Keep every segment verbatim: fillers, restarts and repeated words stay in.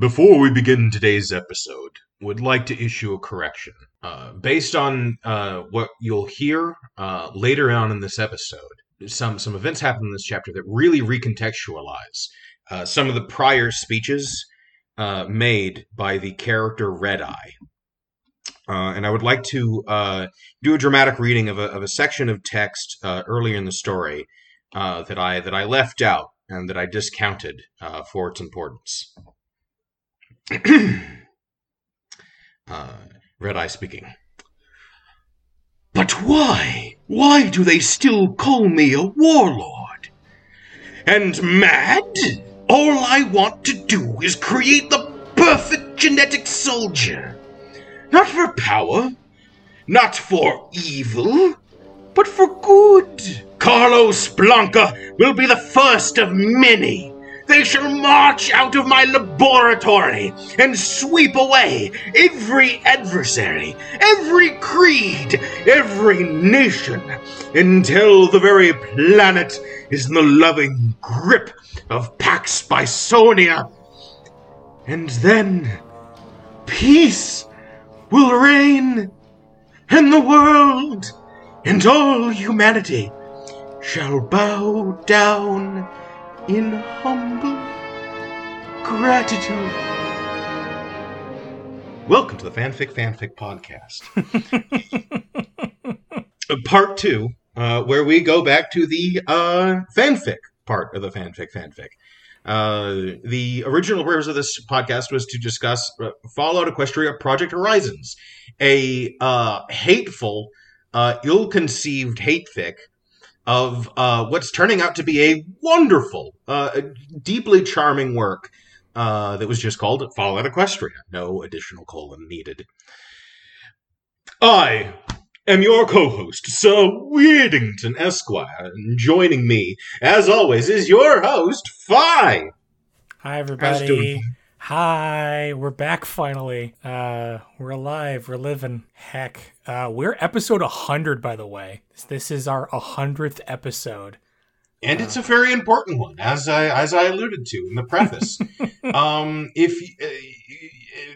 Before we begin today's episode, would like to issue a correction. Uh, based on uh, what you'll hear uh, later on in this episode, some, some events happen in this chapter that really recontextualize uh, some of the prior speeches uh, made by the character Red Eye. Uh, and I would like to uh, do a dramatic reading of a, of a section of text uh, earlier in the story uh, that I that I left out and that I discounted uh, for its importance. uh, Red Eye speaking. But why? Why do they still call me a warlord? And mad? All I want to do is create the perfect genetic soldier. Not for power, not for evil, but for good. Carlos Blanka will be the first of many. They shall march out of my laboratory and sweep away every adversary, every creed, every nation, until the very planet is in the loving grip of Pax Bisonia. And then peace will reign, and the world and all humanity shall bow down in humble gratitude. Welcome to the Fanfic Fanfic Podcast. Part two, uh, where we go back to the uh, fanfic part of the Fanfic Fanfic. Uh, the original purpose of this podcast was to discuss uh, Fallout Equestria Project Horizons, a uh, hateful, uh, ill-conceived hatefic of uh, what's turning out to be a wonderful, uh, deeply charming work uh, that was just called Fallout Equestria. No additional colon needed. I am your co-host, Sir Weedington Esquire, and joining me, as always, is your host, Phi. Hi, everybody. Doing... Hi. We're back, finally. Uh, we're alive. We're living. Heck. Uh, we're episode one hundred, by the way. This is our one hundredth episode. And uh, it's a very important one, as I as I alluded to in the preface. um, if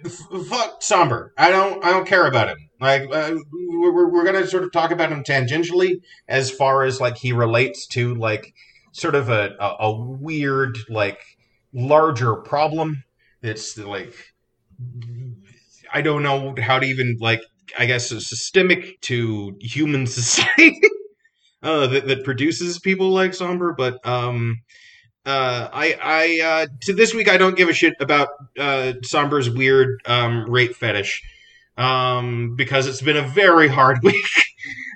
uh, fuck Somber, I don't I don't care about him. Like uh, we're we're gonna sort of talk about him tangentially, as far as like he relates to like sort of a a, a weird like larger problem. It's like I don't know how to even like I guess it's systemic to human society. Uh, that, that produces people like Somber, but um, uh, I, I uh, to this week I don't give a shit about uh, Somber's weird um, rape fetish um, because it's been a very hard week.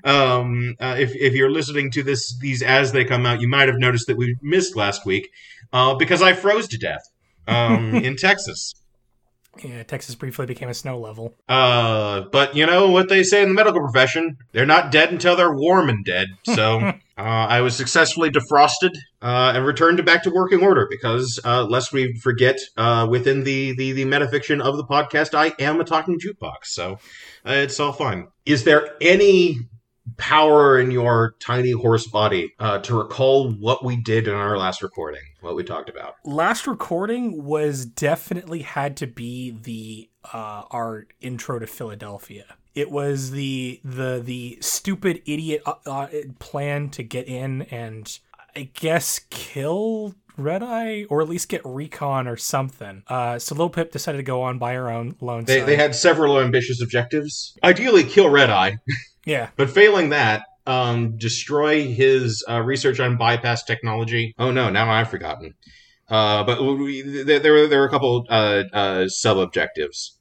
um, uh, if if you're listening to this these as they come out, you might have noticed that we missed last week uh, because I froze to death um, in Texas. Yeah, Texas briefly became a snow level. Uh, but you know what they say in the medical profession? They're not dead until they're warm and dead. So uh, I was successfully defrosted uh, and returned back to working order because, uh, lest we forget, uh, within the, the, the metafiction of the podcast, I am a talking jukebox. So uh, it's all fine. Is there any power in your tiny horse body uh, to recall what we did in our last recording, what we talked about? Last recording was definitely had to be the uh, our intro to Philadelphia. It was the the the stupid idiot uh, plan to get in and I guess kill Red Eye, or at least get recon or something. Uh, so Lil Pip decided to go on by her own lone they, they had several ambitious objectives. Ideally, kill Red Eye. Yeah. But failing that, um, destroy his uh, research on bypass technology. Oh, no, now I've forgotten. Uh, but we, there, there, were, there were a couple uh, uh, sub-objectives.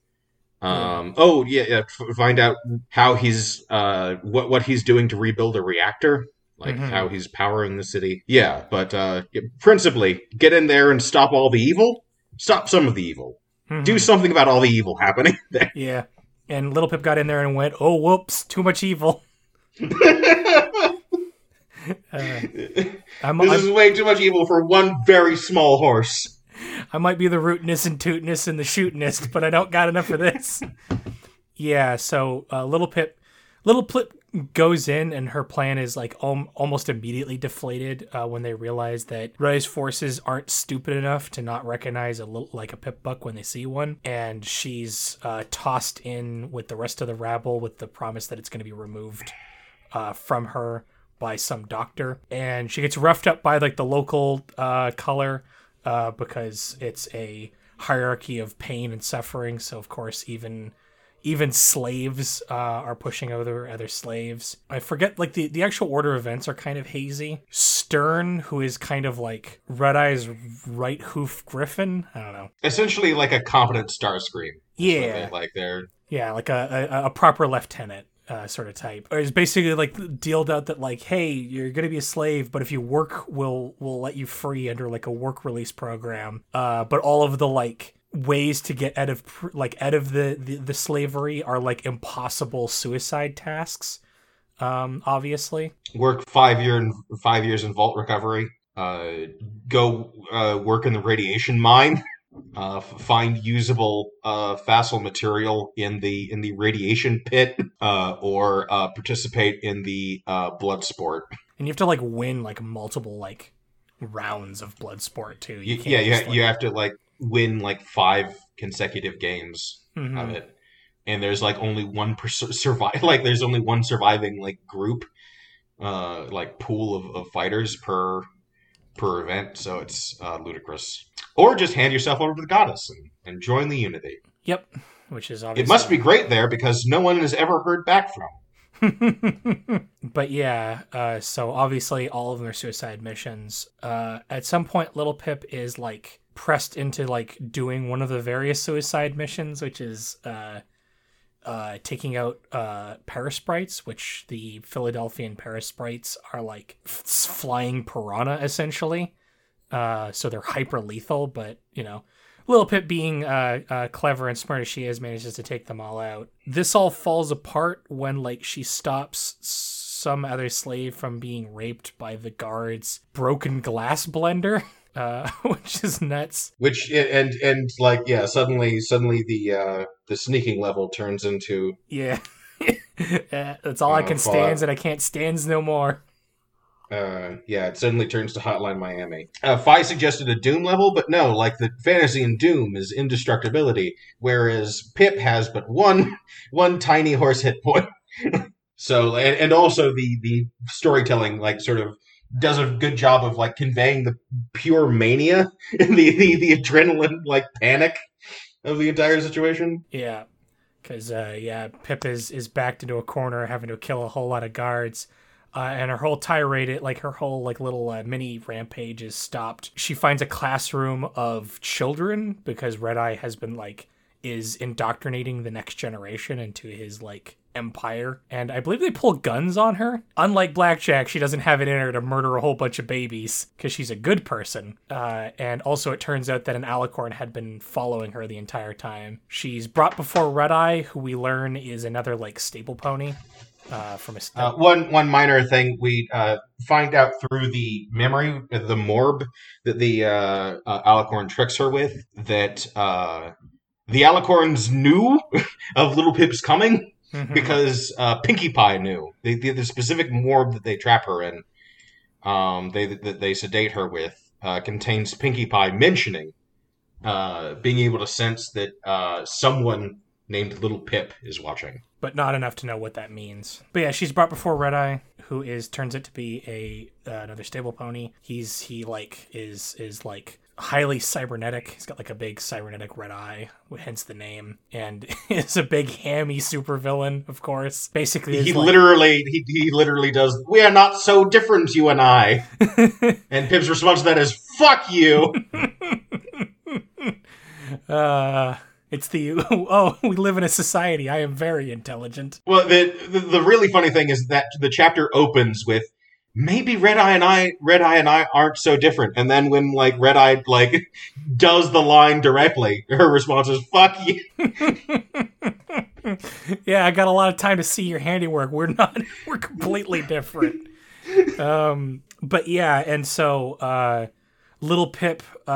Um, oh, yeah, yeah, find out how he's, uh, what, what he's doing to rebuild a reactor. Like, mm-hmm. how he's powering the city. Yeah, but uh, principally, get in there and stop all the evil. Stop some of the evil. Mm-hmm. Do something about all the evil happening there. Yeah. And Lil Pip got in there and went, oh, whoops, too much evil. uh, I'm, this I'm, is way too much evil for one very small horse. I might be the rootinest and tootinest and the shootinest, but I don't got enough of this. Yeah, so uh, Lil Pip, Lil Pip, goes in, and her plan is like om- almost immediately deflated uh, when they realize that Red Eye's forces aren't stupid enough to not recognize a little like a pip buck when they see one, and she's uh, tossed in with the rest of the rabble with the promise that it's going to be removed uh, from her by some doctor, and she gets roughed up by like the local uh, color uh, because it's a hierarchy of pain and suffering. So of course, even. Even slaves uh, are pushing other other slaves. I forget, like, the, the actual order of events are kind of hazy. Stern, who is kind of like Red Eye's right hoof griffin. I don't know. Essentially like a competent Starscream. Yeah. They, like they're... Yeah, like a, a, a proper lieutenant uh, sort of type. Or is basically like dealed out that like, hey, you're going to be a slave, but if you work, we'll, we'll let you free under like a work release program. Uh, but all of the like... ways to get out of like out of the, the the slavery are like impossible suicide tasks. Um obviously work five year five years in vault recovery, uh go uh work in the radiation mine, uh find usable uh facile material in the in the radiation pit, uh or uh participate in the uh blood sport. And you have to like win like multiple like rounds of blood sport too. You can't yeah you, just, ha- like, you have to like win like five consecutive games mm-hmm. of it, and there's like only one per- survive like there's only one surviving like group uh like pool of, of fighters per per event, so it's uh ludicrous. Or just hand yourself over to the goddess and, and join the unity. Yep, which is obviously it must be great there because no one has ever heard back from. But yeah, uh so obviously all of them are suicide missions. Uh at some point Lil Pip is like pressed into like doing one of the various suicide missions, which is uh uh taking out uh Parasprites, which the Philadelphian Parasprites are like f- flying piranha essentially, uh so they're hyper lethal, but you know, Lil Pip being uh, uh clever and smart as she is manages to take them all out. This all falls apart when like she stops some other slave from being raped by the guard's broken glass blender. Uh, which is nuts. Which and and like yeah, suddenly suddenly the uh, the sneaking level turns into yeah. That's all uh, I can stands and I can't stands no more. Uh, yeah, it suddenly turns to Hotline Miami. Uh, Phi suggested a Doom level, but no, like the fantasy in Doom is indestructibility, whereas Pip has but one one tiny horse hit point. So and, and also the the storytelling like sort of does a good job of like conveying the pure mania and the, the, the adrenaline like panic of the entire situation. Yeah, because uh, yeah, Pip is, is backed into a corner having to kill a whole lot of guards, uh, and her whole tirade, it like her whole like little uh, mini rampage is stopped. She finds a classroom of children because Red Eye has been like is indoctrinating the next generation into his like empire, and I believe they pull guns on her. Unlike Blackjack, she doesn't have it in her to murder a whole bunch of babies because she's a good person. Uh, and also it turns out that an Alicorn had been following her the entire time. She's brought before Red Eye, who we learn is another like stable pony uh, from a stable. Uh, one one minor thing we uh, find out through the memory, the morb that the uh, uh, Alicorn tricks her with, that uh, the Alicorns knew of Lil Pip's coming. Mm-hmm. Because uh, Pinkie Pie knew the, the the specific morb that they trap her in, um, they that they sedate her with, uh, contains Pinkie Pie mentioning uh, being able to sense that uh, someone named Lil Pip is watching, but not enough to know what that means. But yeah, she's brought before Red Eye, who is turns out to be a uh, another stable pony. He's he like is is like. highly cybernetic. He's got like a big cybernetic red eye, hence the name, and is a big hammy supervillain, of course. Basically he like... literally he, he literally does "we are not so different, you and I" and Pip's response to that is "fuck you." uh It's the, oh, we live in a society, I am very intelligent. Well, the the, the really funny thing is that the chapter opens with "Maybe Red Eye and I, Red Eye and I aren't so different." And then when like Red Eye like does the line directly, her response is "fuck you." Yeah, I got a lot of time to see your handiwork. We're not, we're completely different. um, but yeah, and so uh, Lil Pip, uh,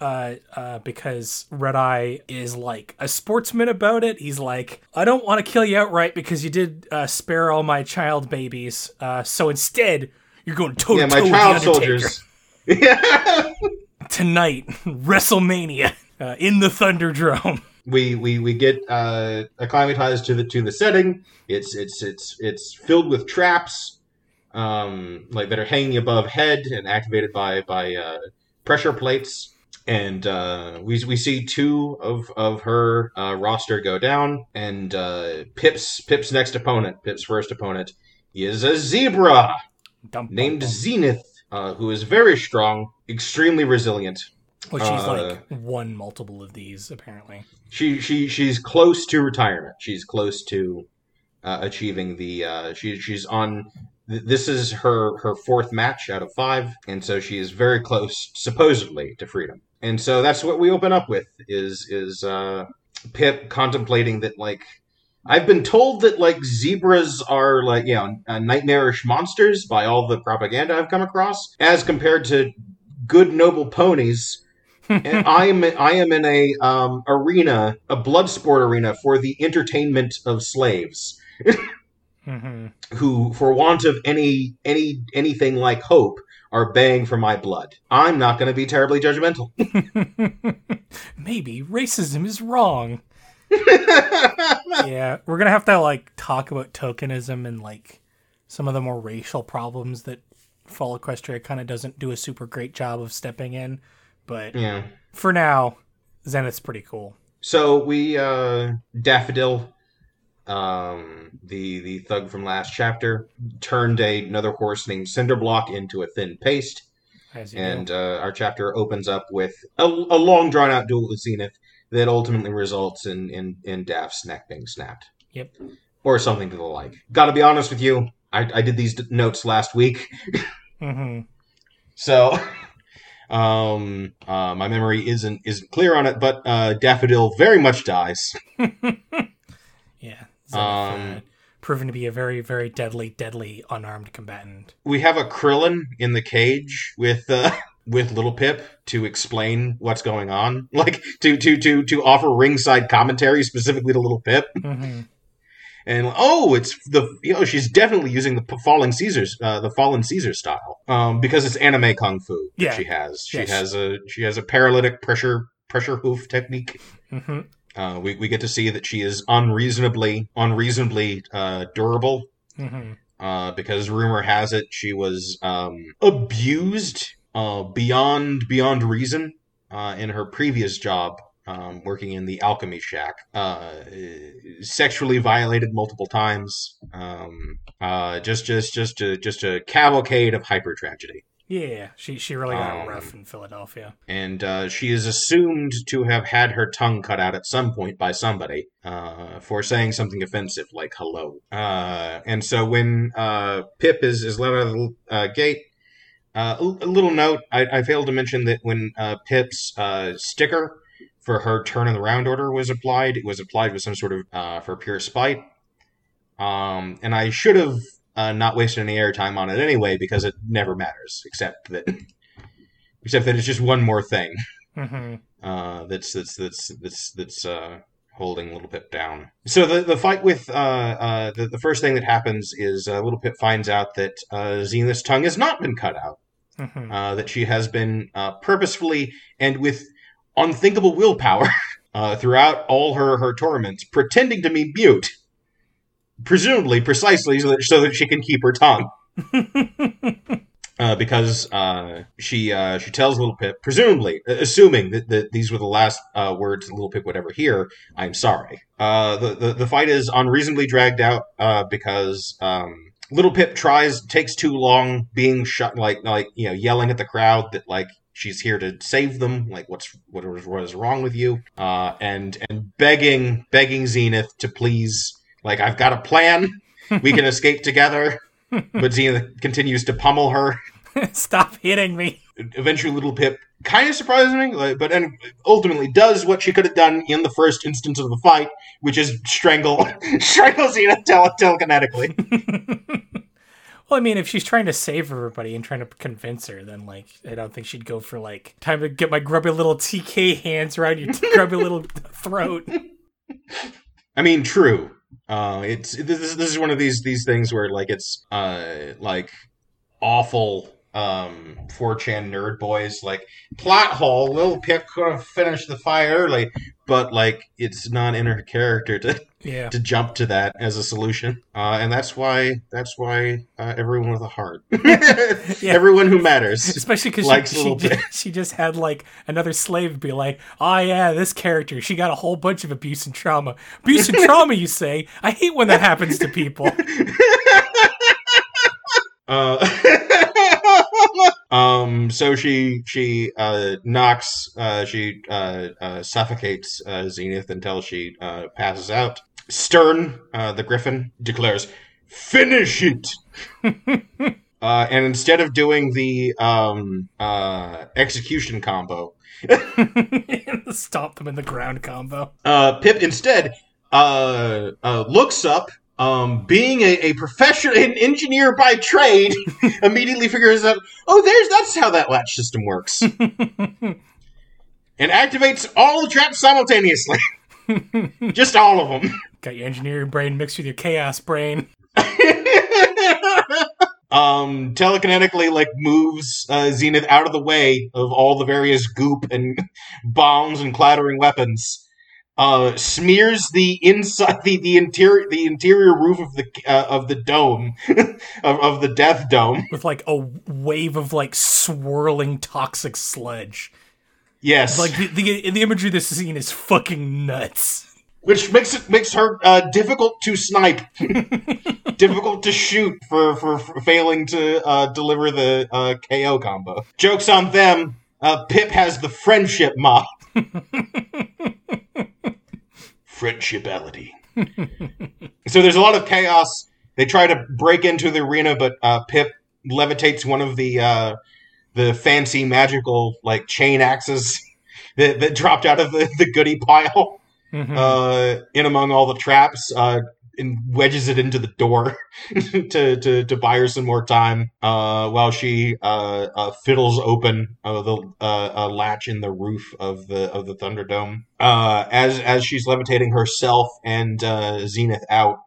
uh, uh, because Red Eye is like a sportsman about it. He's like, I don't want to kill you outright because you did uh, spare all my child babies. Uh, so instead, you're going toe to toe with the Undertaker. Yeah, my child soldiers. Tonight, WrestleMania uh, in the Thunderdome. We we we get uh, acclimatized to the to the setting. It's it's it's it's filled with traps, um, like that are hanging above head and activated by by. Uh, pressure plates, and uh, we we see two of of her uh, roster go down, and uh, Pip's Pip's next opponent, Pip's first opponent, is a zebra dum, named dum, dum. Zenith, uh, who is very strong, extremely resilient. Well, she's uh, like won multiple of these, apparently. She she she's close to retirement. She's close to uh, achieving the. Uh, she she's on. This is her, her fourth match out of five, and so she is very close, supposedly, to freedom. And so that's what we open up with, is is uh, Pip contemplating that, like, I've been told that, like, zebras are, like, you know, uh, nightmarish monsters by all the propaganda I've come across, as compared to good, noble ponies. And I am I am in a um, arena, a blood sport arena, for the entertainment of slaves. Mm-hmm. Who, for want of any any anything like hope, are baying for my blood. I'm not going to be terribly judgmental. Maybe racism is wrong. Yeah, we're going to have to like talk about tokenism and like some of the more racial problems that Fall Equestria kind of doesn't do a super great job of stepping in. But yeah. For now, Zenith's pretty cool. So we uh, Daffodil. Um, the, the thug from last chapter turned a, another horse named Cinderblock into a thin paste. And uh, our chapter opens up with a, a long, drawn-out duel with Zenith that ultimately results in, in, in Daff's neck being snapped. Yep. Or something to the like. Gotta be honest with you, I, I did these d- notes last week. Mm-hmm. So, um, uh, my memory isn't isn't clear on it, but uh, Daffodil very much dies. Yeah. Um, uh, proven to be a very, very deadly, deadly unarmed combatant. We have a Krillin in the cage with uh, with Little Pip to explain what's going on, like to to to to offer ringside commentary specifically to Little Pip. Mm-hmm. And oh, it's the you know she's definitely using the falling Caesar's uh, the fallen Caesar style um, because it's anime kung fu. Yeah. she has she yes. has a she has a paralytic pressure pressure hoof technique. Mm-hmm. Uh, we we get to see that she is unreasonably unreasonably uh, durable, mm-hmm. uh, because rumor has it she was um, abused uh, beyond beyond reason uh, in her previous job um, working in the alchemy shack. Uh, sexually violated multiple times. Um, uh, just just just a just a cavalcade of hyper tragedy. Yeah, she she really got um, rough in Philadelphia. And uh, she is assumed to have had her tongue cut out at some point by somebody uh, for saying something offensive, like hello. Uh, and so when uh, Pip is, is let out of the uh, gate, uh, a little note, I, I failed to mention that when uh, Pip's uh, sticker for her turn in the round order was applied, it was applied with some sort of, uh, for pure spite. Um, and I should have... Uh, not wasting any airtime on it anyway, because it never matters, except that, except that it's just one more thing mm-hmm. uh, that's that's that's that's that's uh, holding Little Pip down. So the the fight with uh, uh, the the first thing that happens is uh, Little Pip finds out that uh, Zenith's tongue has not been cut out, mm-hmm. uh, that she has been uh, purposefully and with unthinkable willpower uh, throughout all her her torments, pretending to be mute. Presumably, precisely, so that, so that she can keep her tongue. uh, because uh, she uh, she tells Little Pip, presumably, assuming that, that these were the last uh, words Little Pip would ever hear, I'm sorry. Uh, the, the, the fight is unreasonably dragged out uh, because um, Little Pip tries, takes too long, being shut, like, like you know, yelling at the crowd that, like, she's here to save them. Like, what's what is, what is wrong with you? Uh, and and begging begging Zenith to please... Like, I've got a plan. We can escape together. But Zenith continues to pummel her. Stop hitting me. Eventually, Little Pip, kind of surprisingly, but and ultimately does what she could have done in the first instance of the fight, which is strangle, strangle Zenith tele- telekinetically. Well, I mean, if she's trying to save everybody and trying to convince her, then, like, I don't think she'd go for, like, time to get my grubby little T K hands around your t- grubby little throat. I mean, true. Uh, it's this, this is one of these these things where, like, it's, uh, like, awful um, four chan nerd boys, like, plot hole, Lil Pip could have finished the fight early, but, like, it's not in her character to... Yeah. To jump to that as a solution. Uh, and that's why that's why uh, everyone with a heart, yeah. Everyone who matters, especially because she, she, just, she just had like another slave be like, oh yeah, this character, she got a whole bunch of abuse and trauma. Abuse and trauma, you say? I hate when that happens to people. Uh, um, so she she uh, knocks, uh, she uh, uh, suffocates uh, Zenith until she uh, passes out. Stern, uh, the Griffin, declares, "Finish it!" uh, and instead of doing the um, uh, execution combo, stop them in the ground combo, uh, Pip instead uh, uh, looks up. Um, being a, a professional, an engineer by trade, immediately figures out, oh, there's that's how that latch system works, and activates all the traps simultaneously. Just all of them. Got your engineering brain mixed with your chaos brain. um, telekinetically, like, moves uh, Zenith out of the way of all the various goop and bombs and clattering weapons. Uh, smears the inside the, the interior the interior roof of the uh, of the dome of, of the death dome with like a wave of like swirling toxic sludge. Yes, like the the, the imagery of this scene is fucking nuts, which makes it makes her uh, difficult to snipe, difficult to shoot for for, for failing to uh, deliver the uh, K O combo. Jokes on them. Uh, Pip has the friendship mop. Friendshipality. So there's a lot of chaos. They try to break into the arena, but uh, Pip levitates one of the uh, the fancy magical like chain axes that, that dropped out of the, the goodie pile mm-hmm. uh, in among all the traps uh, and wedges it into the door to, to, to buy her some more time uh, while she uh, uh, fiddles open uh, the uh, a latch in the roof of the of the Thunderdome. Uh, as as she's levitating herself and uh, Zenith out,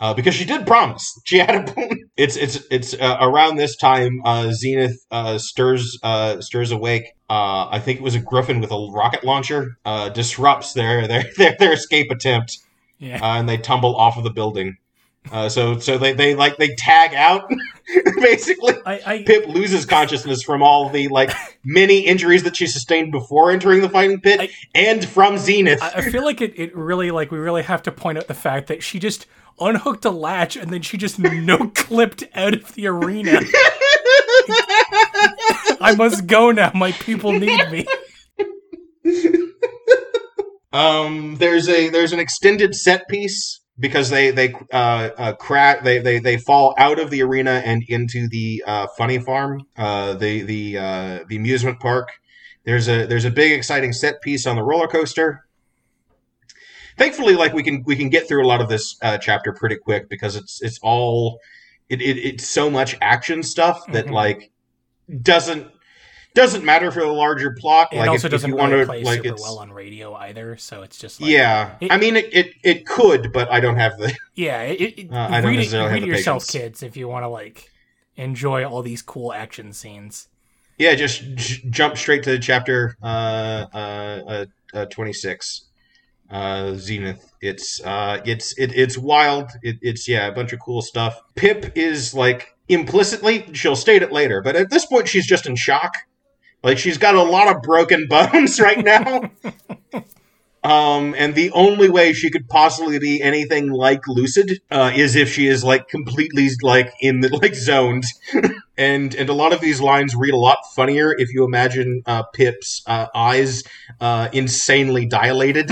uh, because she did promise she had a. it's it's it's uh, around this time uh, Zenith uh, stirs uh, stirs awake. Uh, I think it was a Griffin with a rocket launcher. Uh, disrupts their their their, their escape attempt, yeah. uh, and they tumble off of the building. Uh, so so they, they like they tag out basically. I, I... Pip loses consciousness from all the like many injuries that she sustained before entering the fighting pit I... and from Zenith. I, I feel like it, it really like we really have to point out the fact that she just unhooked a latch and then she just no clipped out of the arena. I must go now. My people need me. Um, there's a there's an extended set piece. Because they they uh, uh, crack they, they they fall out of the arena and into the uh, funny farm, uh, the the uh, the amusement park. There's a there's a big exciting set piece on the roller coaster. Thankfully, like we can we can get through a lot of this uh, chapter pretty quick because it's it's all it, it it's so much action stuff that mm-hmm. like doesn't doesn't matter for the larger plot. It like also if, doesn't if you really wanna, play like, super well on radio either, so it's just like... Yeah, it, I mean, it, it, it could, but I don't have the... Yeah, it, it, uh, I don't read it, read it yourself, kids, if you want to, like, enjoy all these cool action scenes. Yeah, just j- jump straight to chapter uh, uh, uh, twenty-six, uh, Zenith. It's uh, it's it, it's wild. It, it's, yeah, a bunch of cool stuff. Pip is, like, implicitly, she'll state it later, but at this point she's just in shock. Like, she's got a lot of broken bones right now. um, and the only way she could possibly be anything like lucid uh, is if she is, like, completely, like, in the, like, zoned. and and a lot of these lines read a lot funnier if you imagine uh, Pip's uh, eyes uh, insanely dilated.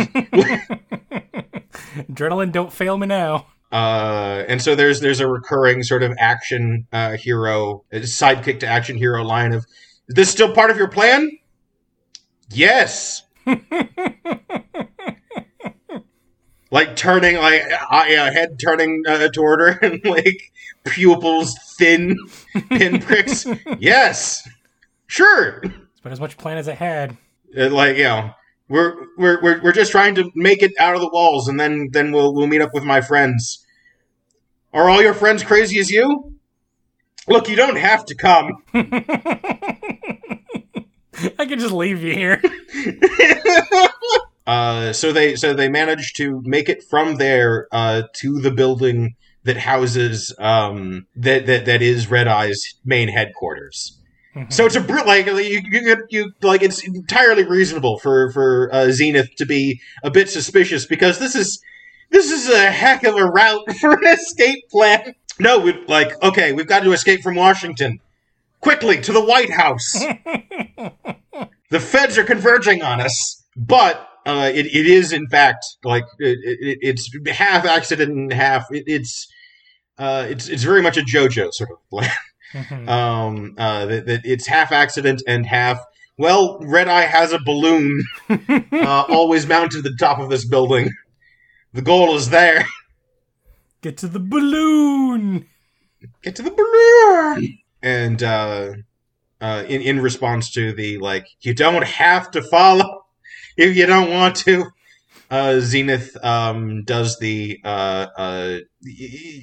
Adrenaline, don't fail me now. Uh, and so there's, there's a recurring sort of action uh, hero, sidekick to action hero line of, is this still part of your plan? Yes. like turning, like I, uh, head turning uh, toward her, and like pupils thin, pinpricks. Yes, sure. It's about as much plan as I had. It, like you know, we're we're we're we're just trying to make it out of the walls, and then then we'll we'll meet up with my friends. Are all your friends crazy as you? Look, you don't have to come. I can just leave you here. Uh, so they so they managed to make it from there uh, to the building that houses um, that that that is Red Eye's main headquarters. Mm-hmm. So it's a like you, you you like it's entirely reasonable for for uh, Zenith to be a bit suspicious because this is this is a heck of a route for an escape plan. No, we like okay, we've got to escape from Washington quickly to the White House. The feds are converging on us, but. Uh, it, it is, in fact, like, it, it, it's half accident and half, it, it's, uh, it's it's very much a JoJo sort of plan. Mm-hmm. Um, uh, that, that it's half accident and half, well, Red Eye has a balloon uh, always mounted to the top of this building. The goal is there. Get to the balloon! Get to the balloon! And uh, uh, in, in response to the, like, you don't have to follow. If you don't want to, uh, Zenith um, does the, uh, uh,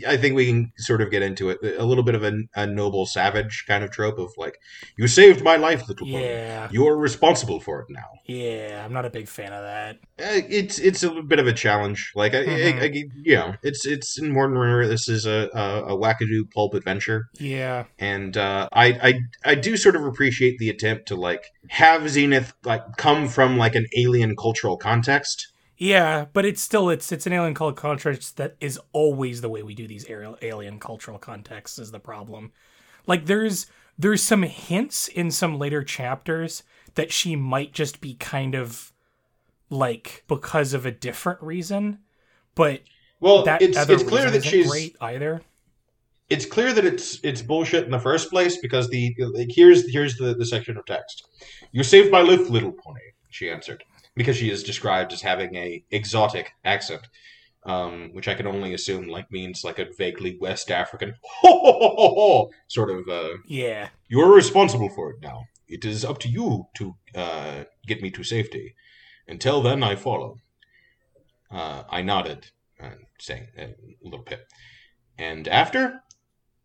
I think we can sort of get into it, a little bit of a, a noble savage kind of trope of like, you saved my life, little boy. Yeah. You're responsible for it now. Yeah, I'm not a big fan of that. Uh, it's it's a bit of a challenge. Like, mm-hmm. I, I, I, you know, it's, it's in Modern Runner, this is a, a, a wackadoo pulp adventure. Yeah. And uh, I, I, I do sort of appreciate the attempt to like, have Zenith like come from like an alien cultural context. Yeah, but it's still it's it's an alien cultural context that is always the way we do these alien cultural contexts is the problem. Like there's there's some hints in some later chapters that she might just be kind of like because of a different reason, but well, that it's, other it's clear reason that isn't she's great either. It's clear that it's it's bullshit in the first place because the like, here's here's the, the section of text. You saved my life, little pony, she answered, because she is described as having a exotic accent, um, which I can only assume like means like a vaguely West African ho, ho, ho, ho, ho, sort of. Uh, yeah, you're responsible for it now. It is up to you to uh, get me to safety. Until then, I follow. Uh, I nodded, uh, saying uh, a little bit, and after.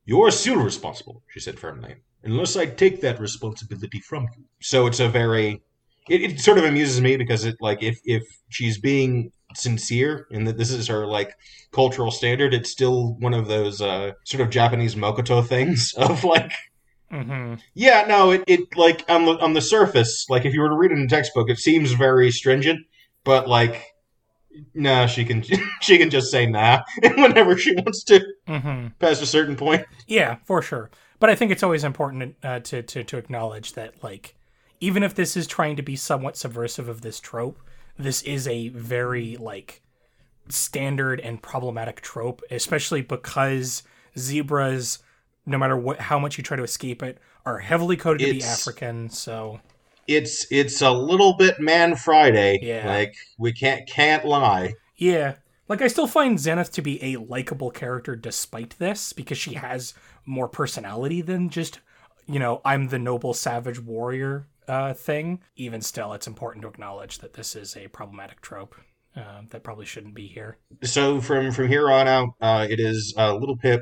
You're still responsible, she said firmly, unless I take that responsibility from you. So it's a very... It, it sort of amuses me because it, like, if, if she's being sincere and that this is her, like, cultural standard, it's still one of those uh, sort of Japanese Mokoto things of, like... Mm-hmm. Yeah, no, it, it like, on the, on the surface, like, if you were to read it in a textbook, it seems very stringent, but, like, nah, she can she can just say nah whenever she wants to mm-hmm. past a certain point. Yeah, for sure. But I think it's always important uh, to, to, to acknowledge that, like, even if this is trying to be somewhat subversive of this trope, this is a very, like, standard and problematic trope, especially because zebras, no matter what, how much you try to escape it, are heavily coded it's... to be African, so... It's it's a little bit Man Friday. Yeah. Like, we can't can't lie. Yeah. Like, I still find Zenith to be a likable character despite this, because she has more personality than just, you know, I'm the noble savage warrior uh, thing. Even still, it's important to acknowledge that this is a problematic trope uh, that probably shouldn't be here. So from, from here on out, uh, it is uh, Lil Pip,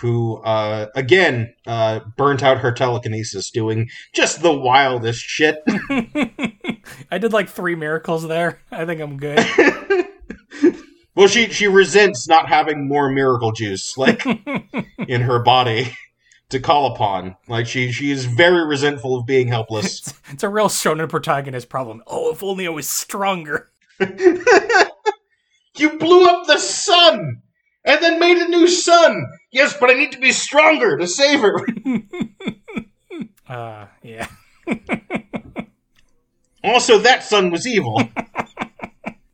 who, uh, again, uh, burnt out her telekinesis doing just the wildest shit. I did like three miracles there. I think I'm good. Well, she, she resents not having more miracle juice, like, in her body to call upon. Like, she, she is very resentful of being helpless. It's, it's a real shonen protagonist problem. Oh, if only I was stronger. You blew up the sun! And then made a new sun! Yes, but I need to be stronger to save her! uh, yeah. Also, that sun was evil.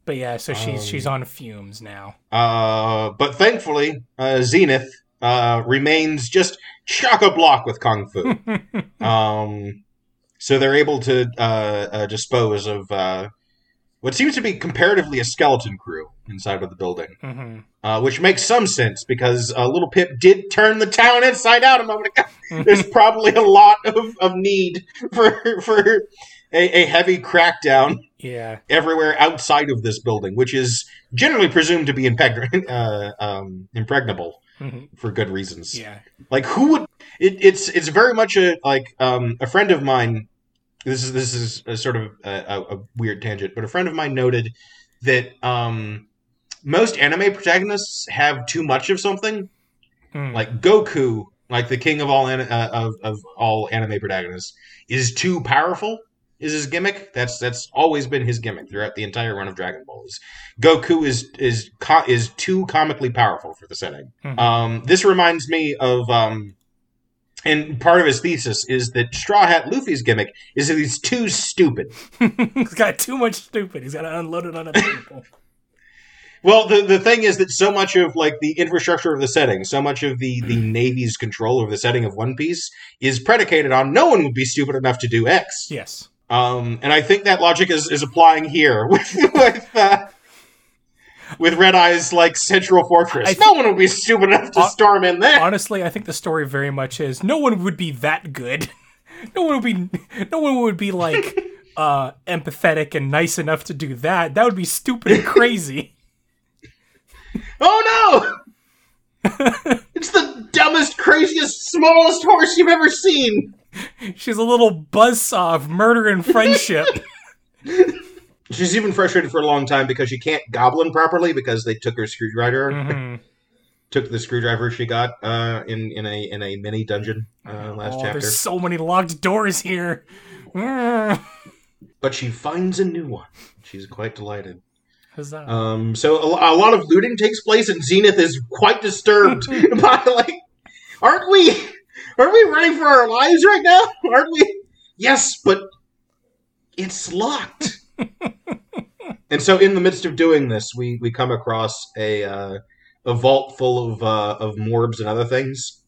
But yeah, so she's um, she's on fumes now. Uh, but thankfully, uh, Zenith uh, remains just chock-a-block with Kung Fu. um, so they're able to uh, uh, dispose of uh, what seems to be comparatively a skeleton crew. inside of the building. Mm-hmm. Uh, which makes some sense, because uh, Little Pip did turn the town inside out a moment ago. There's probably a lot of, of need for for a, a heavy crackdown yeah. everywhere outside of this building, which is generally presumed to be impeg- uh, um, impregnable mm-hmm. for good reasons. Yeah. Like, who would... It, it's it's very much a, like, um, a friend of mine... This is this is a sort of a, a weird tangent, but a friend of mine noted that um, most anime protagonists have too much of something. Mm. Like Goku, like the king of all an- uh, of of all anime protagonists, is too powerful. Is his gimmick? That's that's always been his gimmick throughout the entire run of Dragon Ball. Is Goku is is co- is too comically powerful for the setting. Mm-hmm. Um, this reminds me of. Um, And part of his thesis is that Straw Hat Luffy's gimmick is that he's too stupid. He's got too much stupid. He's got to unload it on other people. Well, the, the thing is that so much of like the infrastructure of the setting, so much of the, the Navy's control over the setting of One Piece is predicated on no one would be stupid enough to do X. Yes. Um, and I think that logic is, is applying here with... with uh, With Red Eye's, like, central fortress. Th- no one would be stupid enough to uh, storm in there. Honestly, I think the story very much is, no one would be that good. No one would be, no one would be like, uh, empathetic and nice enough to do that. That would be stupid and crazy. Oh, no! It's the dumbest, craziest, smallest horse you've ever seen. She's a little buzzsaw of murder and friendship. She's even frustrated for a long time because she can't goblin properly because they took her screwdriver, mm-hmm. took the screwdriver she got uh, in in a in a mini dungeon uh, last oh, chapter. There's so many locked doors here, but she finds a new one. She's quite delighted. Huzzah! Um, so a, a lot of looting takes place, and Zenith is quite disturbed by like, aren't we? Aren't we running for our lives right now? Aren't we? Yes, but it's locked. And so, in the midst of doing this, we, we come across a uh, a vault full of uh, of morbs and other things,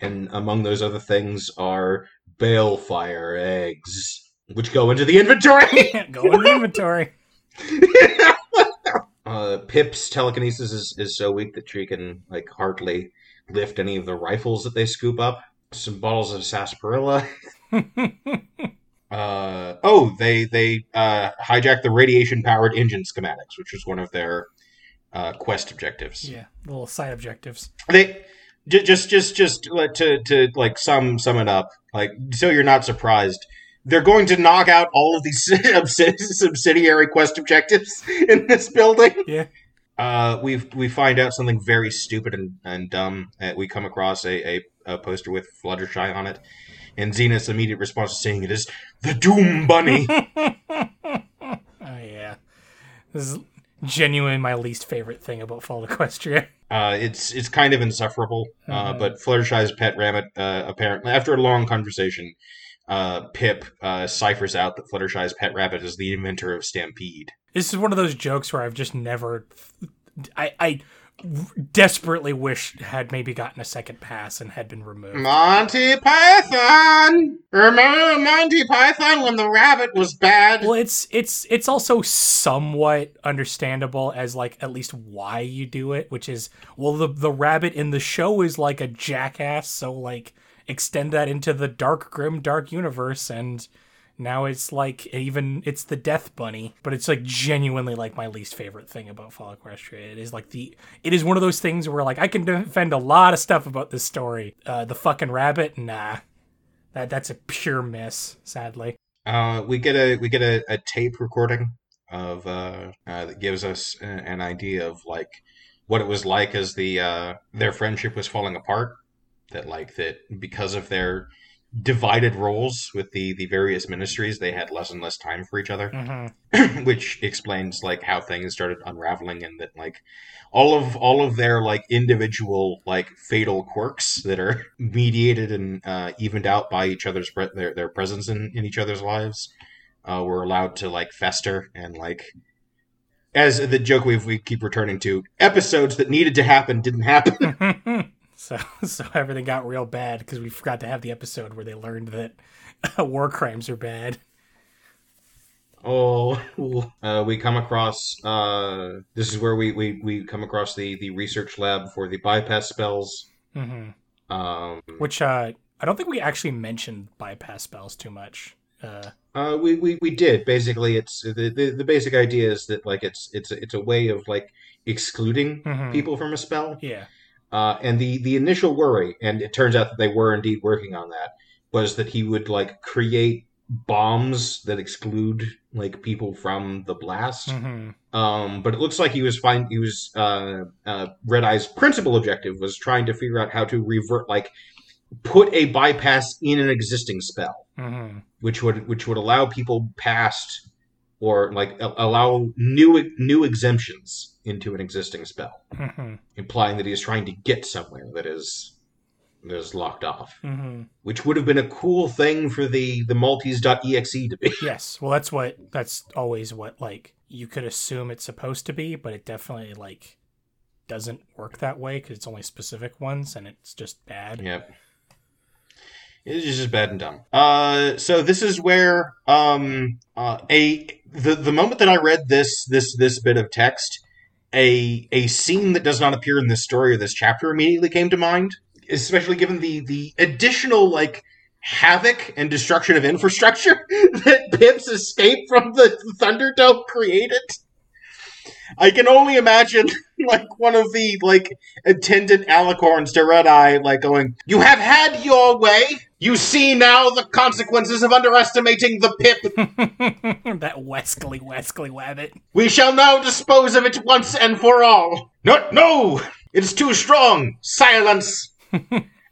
and among those other things are balefire eggs, which go into the inventory. Go into the inventory. uh, Pip's telekinesis is, is so weak that she can like hardly lift any of the rifles that they scoop up. Some bottles of sarsaparilla. Uh, oh, they they uh, hijacked the radiation-powered engine schematics, which was one of their uh, quest objectives. Yeah, little side objectives. They j- just just just uh, to to like sum sum it up, like so you're not surprised. They're going to knock out all of these subsidiary quest objectives in this building. Yeah. Uh, we we find out something very stupid and and dumb. Uh, we come across a, a a poster with Fluttershy on it. And Xena's immediate response to seeing it is, the Doom Bunny! Oh, yeah. This is genuinely my least favorite thing about Fallout Equestria. Uh, it's it's kind of insufferable, uh, uh, but Fluttershy's pet rabbit, uh, apparently, after a long conversation, uh, Pip uh, ciphers out that Fluttershy's pet rabbit is the inventor of Stampede. This is one of those jokes where I've just never... I... I desperately wish had maybe gotten a second pass and had been removed. Monty Python! Remember Monty Python when the rabbit was bad? Well, it's it's it's also somewhat understandable as, like, at least why you do it, which is, well, the, the rabbit in the show is, like, a jackass, so, like, extend that into the dark, grim, dark universe, and now it's, like, even, it's the Death Bunny, but it's, like, genuinely, like, my least favorite thing about Fallout Equestria. It is, like, the, it is one of those things where, like, I can defend a lot of stuff about this story. Uh, the fucking rabbit? Nah. That That's a pure miss, sadly. Uh, we get a, we get a, a tape recording of, uh, uh, that gives us an idea of, like, what it was like as the, uh, their friendship was falling apart. That, like, that because of their divided roles with the the various ministries, they had less and less time for each other, mm-hmm. which explains like how things started unraveling, and that like all of all of their like individual like fatal quirks that are mediated and uh evened out by each other's pre- their, their presence in, in each other's lives uh were allowed to like fester, and like as the joke we we keep returning to, episodes that needed to happen didn't happen. So so everything got real bad because we forgot to have the episode where they learned that uh, war crimes are bad. Oh, uh, we come across, uh, this is where we, we, we come across the, the research lab for the bypass spells. Mm-hmm. Um, Which uh, I don't think we actually mentioned bypass spells too much. Uh, uh, we, we, we did. Basically, it's the, the, the basic idea is that like it's it's it's a way of like excluding mm-hmm. people from a spell. Yeah. Uh, and the, the initial worry, and it turns out that they were indeed working on that, was that he would like create bombs that exclude like people from the blast. Mm-hmm. Um, but it looks like he was fine. He was uh, uh, Red Eye's principal objective was trying to figure out how to revert, like put a bypass in an existing spell, mm-hmm. which would which would allow people past or like a- allow new new exemptions into an existing spell, mm-hmm. implying that he is trying to get somewhere that is. It was locked off, mm-hmm. which would have been a cool thing for the, the Maltese dot E X E to be. Yes, well, that's what that's always what like you could assume it's supposed to be, but it definitely like doesn't work that way because it's only specific ones and it's just bad. Yep, it's just bad and dumb. Uh, so this is where um uh, a the the moment that I read this this this bit of text, a a scene that does not appear in this story or this chapter immediately came to mind. Especially given the, the additional, like, havoc and destruction of infrastructure that Pip's escape from the Thunderdome created. I can only imagine, like, one of the, like, attendant Alicorns to Red Eye, like, going, "You have had your way! You see now the consequences of underestimating the Pip!" That Wesley, Wesley Wabbit. "We shall now dispose of it once and for all!" "No, no! It's too strong! Silence!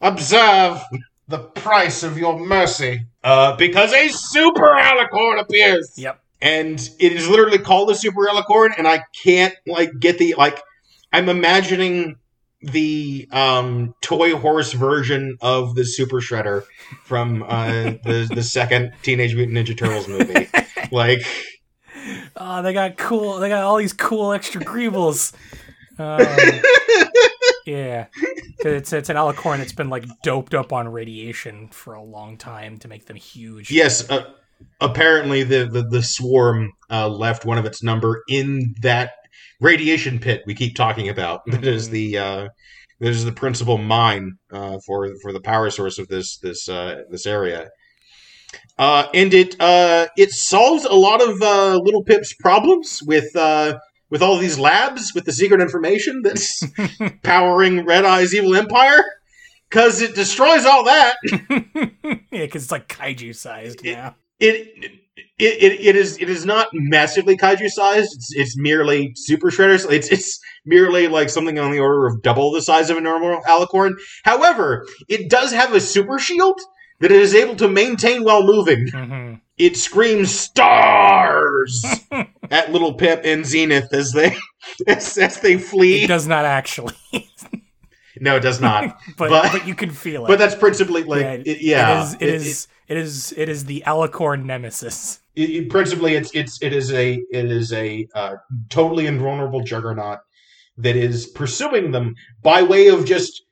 Observe the price of your mercy." Uh, because a super alicorn appears. Yep. And it is literally called a super alicorn, and I can't, like, get the, like, I'm imagining the um, toy horse version of the Super Shredder from uh, the, the second Teenage Mutant Ninja Turtles movie. Like. Oh, they got cool, they got all these cool extra greebles. Um, yeah. It's it's an alicorn that's been like doped up on radiation for a long time to make them huge. Yes, uh, apparently the the, the swarm uh, left one of its number in that radiation pit we keep talking about. Mm-hmm. That is the uh, that is the principal mine uh, for for the power source of this this uh, this area. Uh, and it uh, it solves a lot of uh, Little Pip's problems with. Uh, With all these labs, with the secret information that's powering Red Eye's evil empire, because it destroys all that. Yeah, because it's like kaiju sized now. It it, it it it is it is not massively kaiju sized. It's it's merely super shredders. It's it's merely like something on the order of double the size of a normal alicorn. However, it does have a super shield that it is able to maintain while moving. Mm-hmm. It screams stars at Little Pip and Zenith as they as, as they flee. It does not actually. No, it does not. but, but, but you can feel it. But that's principally like yeah. It, yeah, it is. It, it is. It, it is. It is the alicorn nemesis. It, it, principally, it's it's it is a it is a uh, totally invulnerable juggernaut that is pursuing them by way of just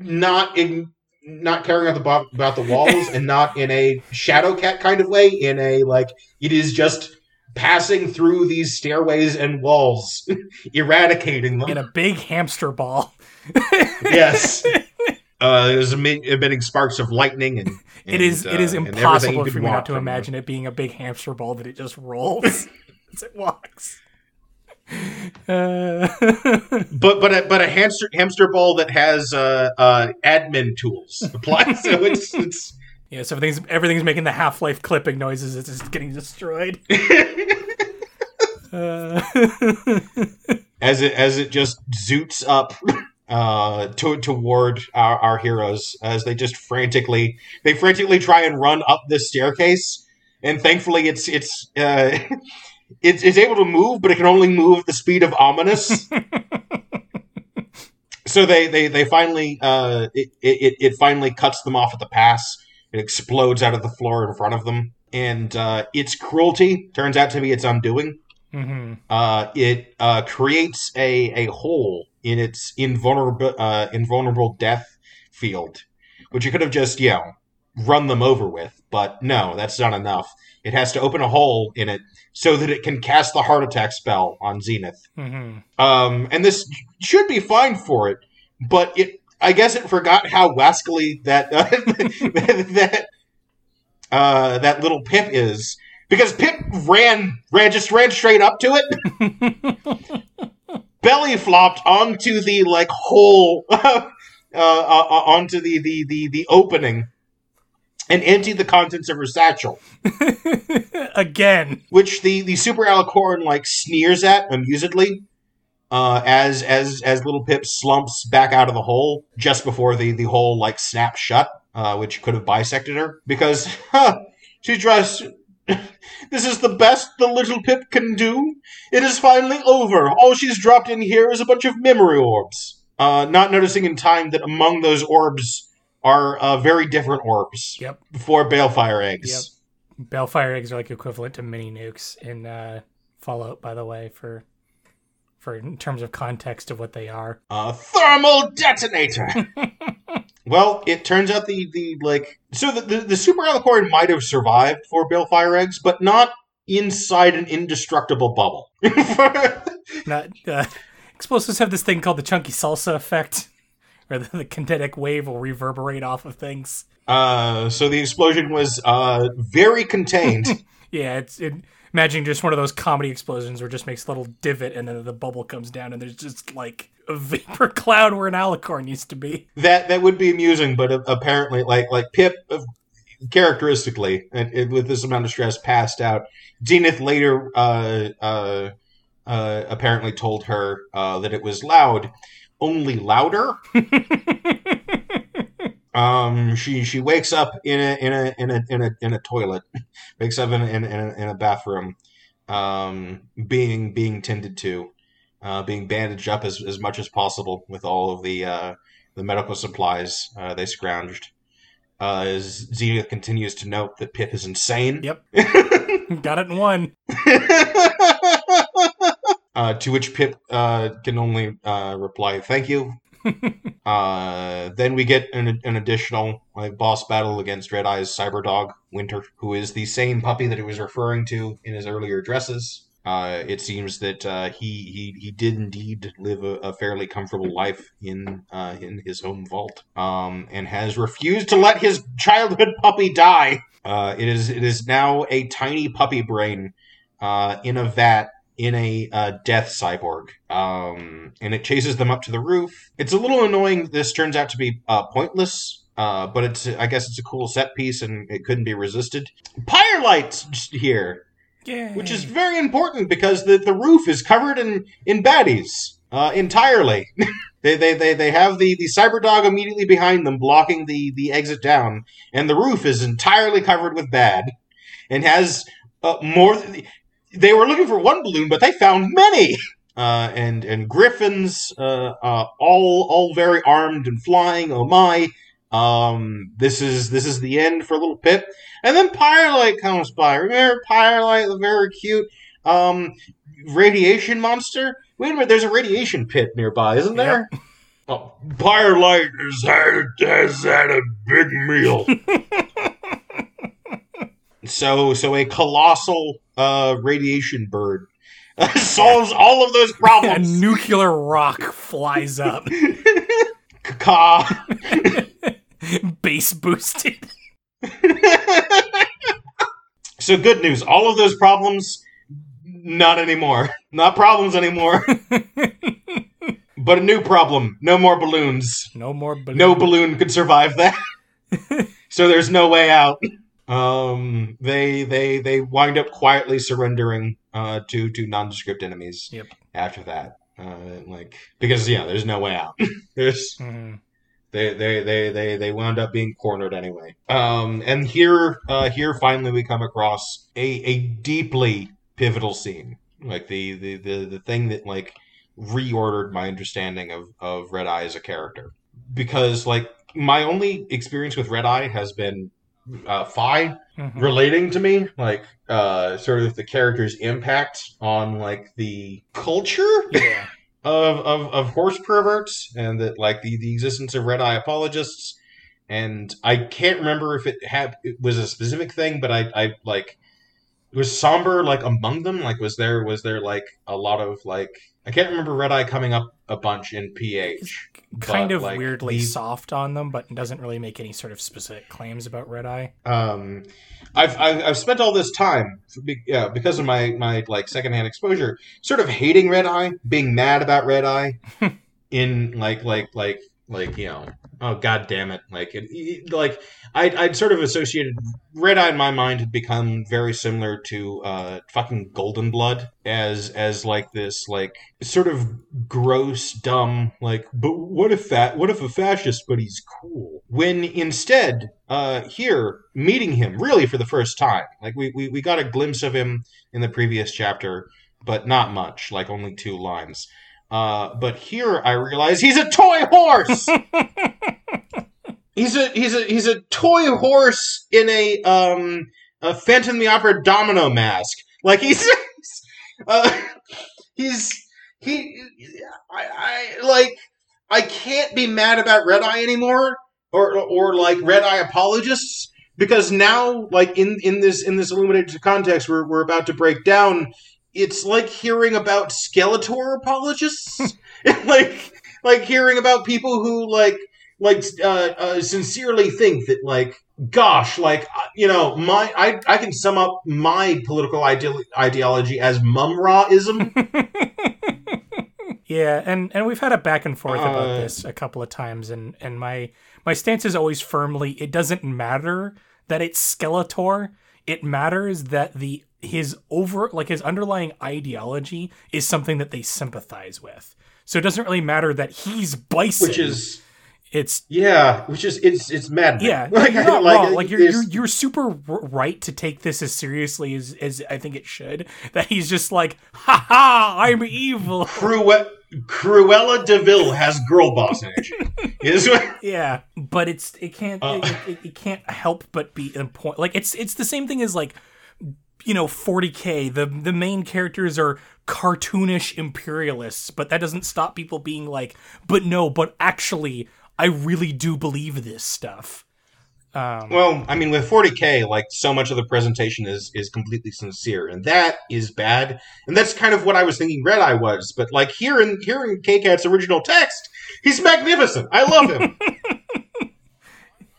not in. Not carrying out the bo- about the walls, and not in a shadow cat kind of way. In a like, it is just passing through these stairways and walls, eradicating them in a big hamster ball. Yes, uh, there's emitting sparks of lightning, and, and it is uh, it is impossible for me not to imagine it being a big hamster ball that it just rolls as it walks. Uh. but but a, but a hamster hamster ball that has uh, uh, admin tools applied. So it's it's yeah. So everything's everything's making the Half-Life clipping noises. It's just getting destroyed. uh. As it as it just zoots up uh, to, toward our, our heroes as they just frantically they frantically try and run up this staircase, and thankfully it's it's. Uh, It's, it's able to move, but it can only move at the speed of ominous. So they they they finally uh, it, it it finally cuts them off at the pass. It explodes out of the floor in front of them, and uh, its cruelty turns out to be its undoing. Mm-hmm. Uh, it uh, creates a, a hole in its invulnerable uh, invulnerable death field, which it could have just you know run them over with, but no, that's not enough. It has to open a hole in it so that it can cast the heart attack spell on Zenith. Mm-hmm. Um, and this should be fine for it, but it I guess it forgot how wascally that uh, that uh, that little Pip is, because Pip ran ran just ran straight up to it, belly flopped onto the like hole uh, uh, onto the, the the the opening. And emptied the contents of her satchel. Again. Which the, the Super Alicorn, like, sneers at amusedly uh, as as as Little Pip slumps back out of the hole just before the, the hole, like, snaps shut, uh, which could have bisected her. Because, huh, she dressed... This is the best the Little Pip can do. It is finally over. All she's dropped in here is a bunch of memory orbs. Uh, not noticing in time that among those orbs... are uh, very different orbs. Yep. For balefire eggs. Yep. Balefire eggs are like equivalent to mini nukes in uh, Fallout, by the way, for for in terms of context of what they are. A thermal detonator. Well, it turns out the the like so the the, the Super Alicorn might have survived for balefire eggs, but not inside an indestructible bubble. Not uh, explosives have this thing called the chunky salsa effect. Or the, the kinetic wave will reverberate off of things. Uh, so the explosion was uh, very contained. Yeah, it's it, imagine just one of those comedy explosions where it just makes a little divot and then the bubble comes down and there's just like a vapor cloud where an Alicorn used to be. That that would be amusing, but apparently, like like Pip, characteristically, and, and with this amount of stress, passed out. Zenith later uh, uh, uh, apparently told her uh, that it was loud. Only louder. um, she she wakes up in a in a in a in a in a toilet, wakes up in a, in a, in a bathroom, um, being being tended to, uh, being bandaged up as, as much as possible with all of the uh, the medical supplies uh, they scrounged. Uh, as Zenith continues to note that Pip is insane. Yep, got it in one. Uh, to which Pip uh, can only uh, reply, "Thank you." uh, then we get an, an additional like, boss battle against Red Eye's cyberdog, Winter, who is the same puppy that it was referring to in his earlier addresses. Uh, it seems that uh, he, he he did indeed live a, a fairly comfortable life in uh, in his home vault, um, and has refused to let his childhood puppy die. Uh, it is it is now a tiny puppy brain uh, in a vat. in a uh, death cyborg, um, and it chases them up to the roof. It's a little annoying. This turns out to be uh, pointless, uh, but it's I guess it's a cool set piece, and it couldn't be resisted. Pyrelight's here, yay. Which is very important because the, the roof is covered in, in baddies uh, entirely. they, they they they have the, the cyberdog immediately behind them, blocking the, the exit down, and the roof is entirely covered with bad, and has uh, more... Th- They were looking for one balloon, but they found many. Uh, and and griffins, uh, uh, all all very armed and flying. Oh my! Um, this is this is the end for Little Pip. And then Pyrelight comes by. Remember Pyrelight, the very cute um, radiation monster. Wait a minute, there's a radiation pit nearby, isn't there? Yep. Oh, Pyrelight has had has had a big meal. So, so a colossal uh, radiation bird uh, solves all of those problems. A nuclear rock flies up. Caw. Base boosted. So good news. All of those problems, not anymore. Not problems anymore. But a new problem. No more balloons. No more balloons. No balloon could survive that. So there's no way out. Um, they they they wind up quietly surrendering uh, to to nondescript enemies. Yep. After that, uh, like because yeah, there's no way out. there's mm-hmm. they, they they they they wound up being cornered anyway. Um, and here uh, here finally we come across a, a deeply pivotal scene, like the, the, the, the thing that like reordered my understanding of, of Red Eye as a character, because like my only experience with Red Eye has been. Uh, Phi mm-hmm. relating to me, like uh, sort of the character's impact on like the culture yeah. of, of of horse perverts, and that like the, the existence of Red Eye apologists, And I can't remember if it had it was a specific thing, but I, I like was Somber like among them? Like was there was there like a lot of like I can't remember Red Eye coming up a bunch in P H. Kind but, of like, weirdly the, soft on them, but doesn't really make any sort of specific claims about Red Eye. Um, I've I've spent all this time, yeah, because of my my like secondhand exposure, sort of hating Red Eye, being mad about Red Eye, in like like like. Like, you know, oh, God damn it. Like, it, like I'd, I'd sort of associated Red Eye in my mind had become very similar to uh, fucking Golden Blood as as like this, like sort of gross, dumb, like, but what if that what if a fascist, but he's cool? When instead uh, here meeting him really for the first time, like we, we, we got a glimpse of him in the previous chapter, but not much, like only two lines. Uh, but here I realize he's a toy horse. he's a he's a he's a toy horse in a um a Phantom of the Opera domino mask. Like he's uh, he's he I, I like I can't be mad about Red Eye anymore or or like Red Eye apologists because now like in, in this in this illuminated context we're we're about to break down. It's like hearing about Skeletor apologists, like like hearing about people who like like uh, uh, sincerely think that like, gosh, like you know, my I, I can sum up my political ide- ideology as mum-ra-ism. Yeah, and, and we've had a back and forth uh, about this a couple of times, and, and my my stance is always firmly: it doesn't matter that it's Skeletor. It matters that the. His over like his underlying ideology is something that they sympathize with. So it doesn't really matter that he's Bison, which is it's yeah, which is it's it's maddening. Yeah, like you're not like, wrong. Like you're, you're you're super right to take this as seriously as, as I think it should. That he's just like, ha ha, I'm evil. Crue- Cruella DeVille has girl boss energy. Yeah, but it's it can't uh. it, it, it can't help but be important. Like it's it's the same thing as like. You know, forty K, the, the main characters are cartoonish imperialists, but that doesn't stop people being like, but no, but actually, I really do believe this stuff. Um, well, I mean, with forty K, like, so much of the presentation is, is completely sincere, and that is bad. And that's kind of what I was thinking Red Eye was, but, like, here in, here in K-Cat's original text, he's magnificent. I love him.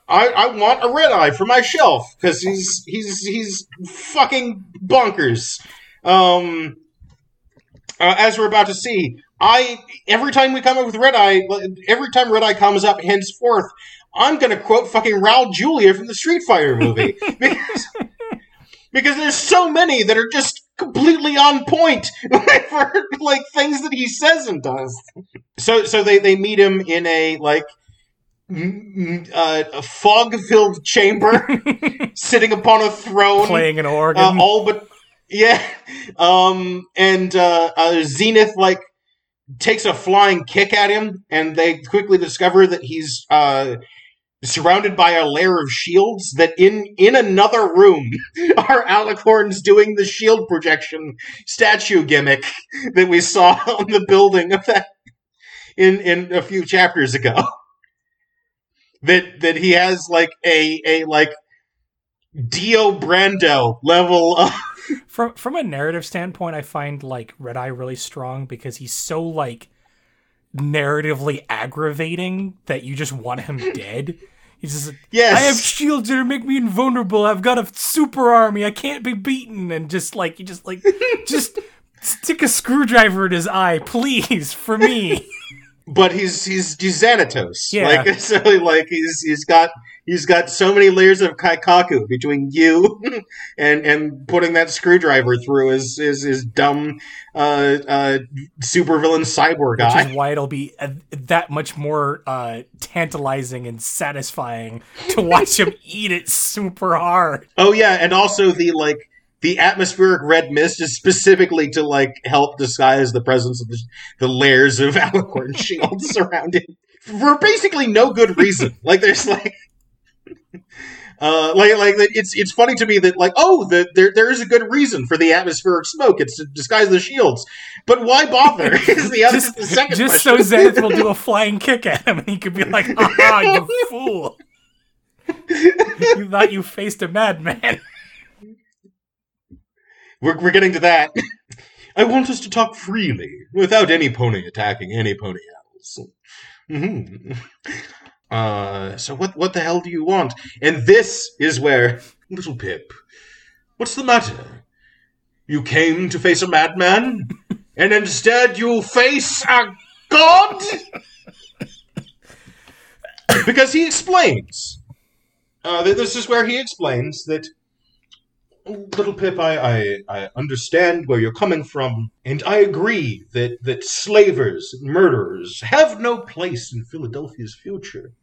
I, I want a Red Eye for my shelf because he's he's he's fucking bonkers. Um, uh, as we're about to see, I every time we come up with Red Eye, every time Red Eye comes up henceforth, I'm gonna quote fucking Raúl Julia from the Street Fighter movie because because there's so many that are just completely on point for like things that he says and does. So so they they meet him in a like. Uh, a fog-filled chamber, sitting upon a throne, playing an organ. Uh, all but yeah, um, and uh, uh, Zenith like takes a flying kick at him, and they quickly discover that he's uh, surrounded by a layer of shields. That in in another room are Alicorns doing the shield projection statue gimmick that we saw on the building of that in in a few chapters ago. That that he has like a a like Dio Brando level of from from a narrative standpoint, I find like Red Eye really strong because he's so like narratively aggravating that you just want him dead. He's just like, yes. I have shields that make me invulnerable. I've got a super army. I can't be beaten. And just like you just like just stick a screwdriver in his eye, please, for me. But he's he's Xanatos. Yeah. Like so like he's he's got he's got so many layers of kaikaku between you and and putting that screwdriver through his his, his dumb uh uh supervillain cyborg guy. Which is why it'll be uh, that much more uh tantalizing and satisfying to watch him eat it super hard. Oh yeah, and also the like The atmospheric red mist is specifically to, like, help disguise the presence of the, the layers of Alicorn shields surrounding for basically no good reason. Like, there's, like... Uh, like, like it's it's funny to me that, like, oh, the, there there is a good reason for the atmospheric smoke. It's to disguise the shields. But why bother? Is the other just, the second Just question. So Zenith will do a flying kick at him and he could be like, ah, you fool. You thought you faced a madman. We're, we're getting to that. I want us to talk freely, without any pony attacking any pony else. Mm-hmm. Uh, so what, what the hell do you want? And this is where... Little Pip, what's the matter? You came to face a madman, and instead you face a god? Because he explains. Uh, this is where he explains that... Little Pip, I, I, I understand where you're coming from, and I agree that, that slavers, murderers, have no place in Philadelphia's future.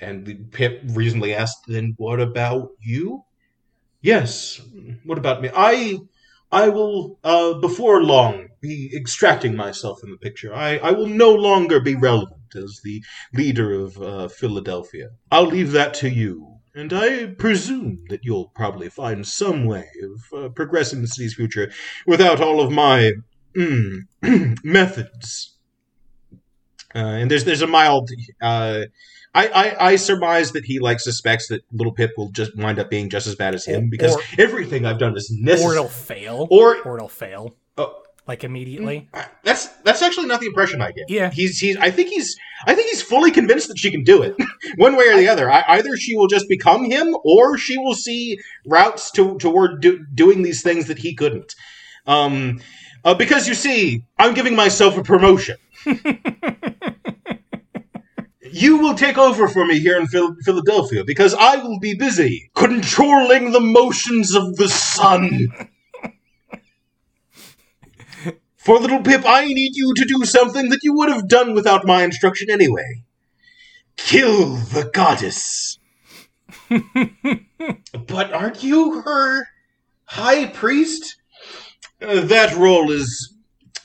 And Pip reasonably asked, then what about you? Yes, what about me? I I will, uh, before long, be extracting myself from the picture. I, I will no longer be relevant as the leader of uh, Philadelphia. I'll leave that to you. And I presume that you'll probably find some way of uh, progressing the city's future without all of my mm, methods. Uh, and there's there's a mild... Uh, I, I, I surmise that he like suspects that Little Pip will just wind up being just as bad as him, because or, everything I've done is necessary. Or it'll fail. Or, or it'll fail. Oh. Like immediately. That's that's actually not the impression I get. Yeah, he's he's. I think he's. I think he's fully convinced that she can do it, one way or the other. I, either she will just become him, or she will see routes to toward do, doing these things that he couldn't. Um, uh, because you see, I'm giving myself a promotion. You will take over for me here in Phil- Philadelphia because I will be busy controlling the motions of the sun. For Little Pip, I need you to do something that you would have done without my instruction anyway. Kill the goddess. But aren't you her high priest? Uh, that role is